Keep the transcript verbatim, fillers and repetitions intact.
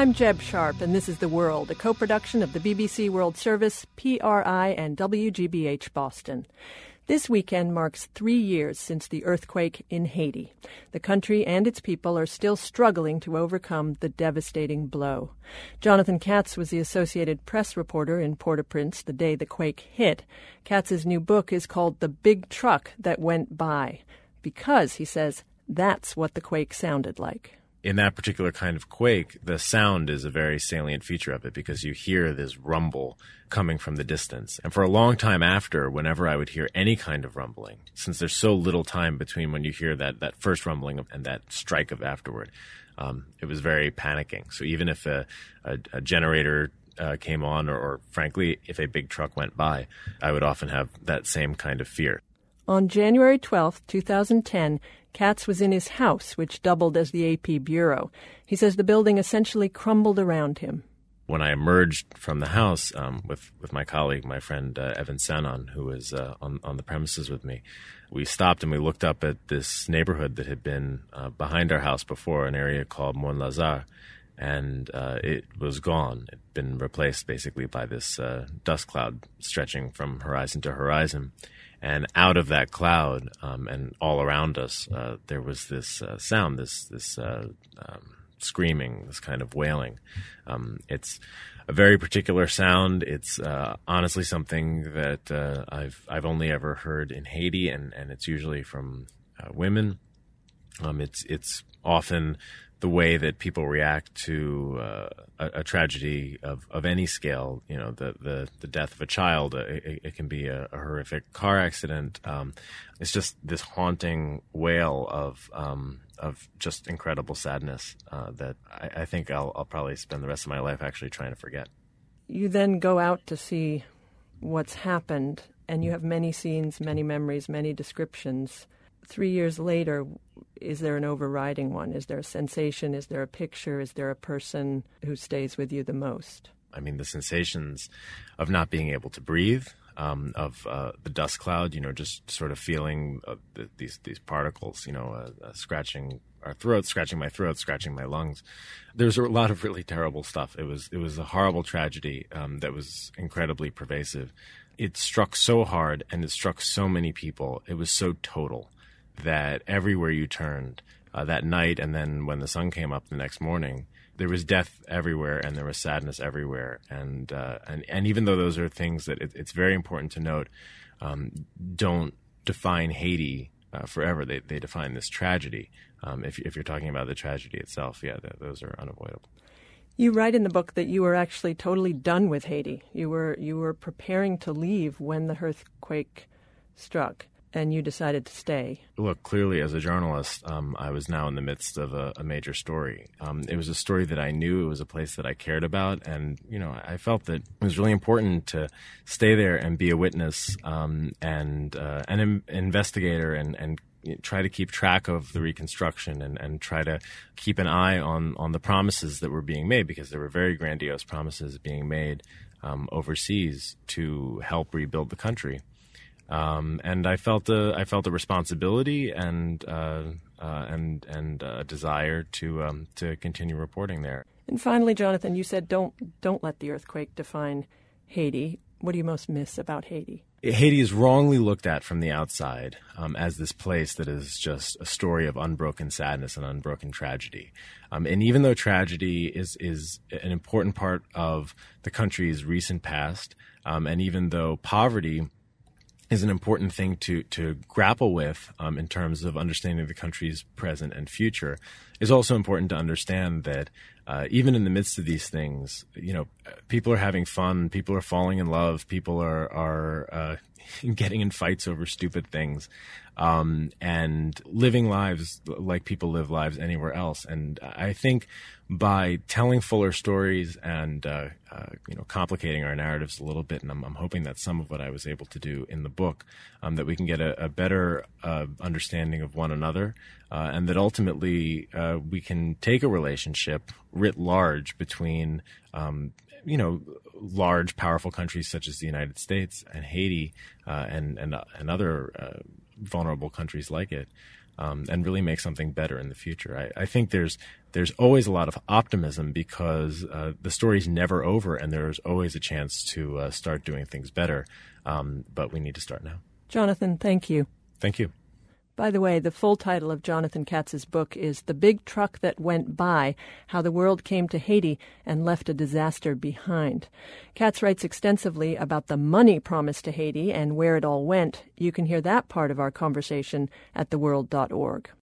I'm Jeb Sharp, and this is The World, a co-production of the B B C World Service, P R I, and W G B H Boston. This weekend marks three years since the earthquake in Haiti. The country and its people are still struggling to overcome the devastating blow. Jonathan Katz was the Associated Press reporter in Port-au-Prince the day the quake hit. Katz's new book is called The Big Truck That Went By, because, he says, that's what the quake sounded like. In that particular kind of quake, the sound is a very salient feature of it because you hear this rumble coming from the distance. And for a long time after, whenever I would hear any kind of rumbling, since there's so little time between when you hear that, that first rumbling and that strike of afterward, um, it was very panicking. So even if a, a, a generator uh, came on or, or frankly, if a big truck went by, I would often have that same kind of fear. On January twelfth, two thousand ten, Katz was in his house, which doubled as the A P bureau. He says the building essentially crumbled around him. When I emerged from the house um, with, with my colleague, my friend uh, Evan Sanon, who was uh, on, on the premises with me, we stopped and we looked up at this neighborhood that had been uh, behind our house before, an area called Mont Lazare, and uh, it was gone. It had been replaced basically by this uh, dust cloud stretching from horizon to horizon. And out of that cloud um, and all around us, uh, there was this uh, sound, this this uh, um, screaming, this kind of wailing. Um, it's a very particular sound. It's uh, honestly something that uh, I've I've only ever heard in Haiti, and, and it's usually from uh, women. Um, it's it's often the way that people react to uh, a, a tragedy of, of any scale, you know, the, the, the death of a child. It, it can be a, a horrific car accident. Um, it's just this haunting wail of um, of just incredible sadness uh, that I, I think I'll, I'll probably spend the rest of my life actually trying to forget. You then go out to see what's happened, and you have many scenes, many memories, many descriptions. Three years later, is there an overriding one? Is there a sensation? Is there a picture? Is there a person who stays with you the most? I mean, the sensations of not being able to breathe, um, of uh, the dust cloud, you know, just sort of feeling uh, the, these these particles, you know, uh, uh, scratching our throats, scratching my throat, scratching my lungs. There's a lot of really terrible stuff. It was it was a horrible tragedy um, that was incredibly pervasive. It struck so hard and it struck so many people. It was so total that everywhere you turned uh, that night, and then when the sun came up the next morning, there was death everywhere and there was sadness everywhere. And uh, and, and even though those are things that it, it's very important to note, um, don't define Haiti uh, forever. They they define this tragedy. Um, if, if you're talking about the tragedy itself, yeah, th- those are unavoidable. You write in the book that you were actually totally done with Haiti. You were you were preparing to leave when the earthquake struck. And you decided to stay. Look, clearly as a journalist, um, I was now in the midst of a, a major story. Um, it was a story that I knew. It was a place that I cared about. And, you know, I felt that it was really important to stay there and be a witness um, and uh, an im- investigator and, and try to keep track of the reconstruction and, and try to keep an eye on, on the promises that were being made, because there were very grandiose promises being made um, overseas to help rebuild the country. Um, and I felt a I felt a responsibility and uh, uh, and and a desire to um, to continue reporting there. And finally, Jonathan, you said don't don't let the earthquake define Haiti. What do you most miss about Haiti? Haiti is wrongly looked at from the outside um, as this place that is just a story of unbroken sadness and unbroken tragedy. Um, and even though tragedy is is an important part of the country's recent past, um, and even though poverty is an important thing to to grapple with um, in terms of understanding the country's present and future, it's also important to understand that uh, even in the midst of these things, you know, people are having fun, people are falling in love, people are are uh, getting in fights over stupid things, um, and living lives like people live lives anywhere else. And I think by telling fuller stories and uh, uh, you know, complicating our narratives a little bit, and I'm, I'm hoping that some of what I was able to do in the book, um, that we can get a, a better uh, understanding of one another, uh, and that ultimately uh, we can take a relationship writ large between um, you know, large, powerful countries such as the United States and Haiti uh, and and uh, and other uh, vulnerable countries like it. um, and really make something better in the future. I, I think there's there's always a lot of optimism because uh, the story's never over, and there's always a chance to uh, start doing things better. Um, but we need to start now. Jonathan, thank you. Thank you. By the way, the full title of Jonathan Katz's book is The Big Truck That Went By, How the World Came to Haiti and Left a Disaster Behind. Katz writes extensively about the money promised to Haiti and where it all went. You can hear that part of our conversation at the world dot org.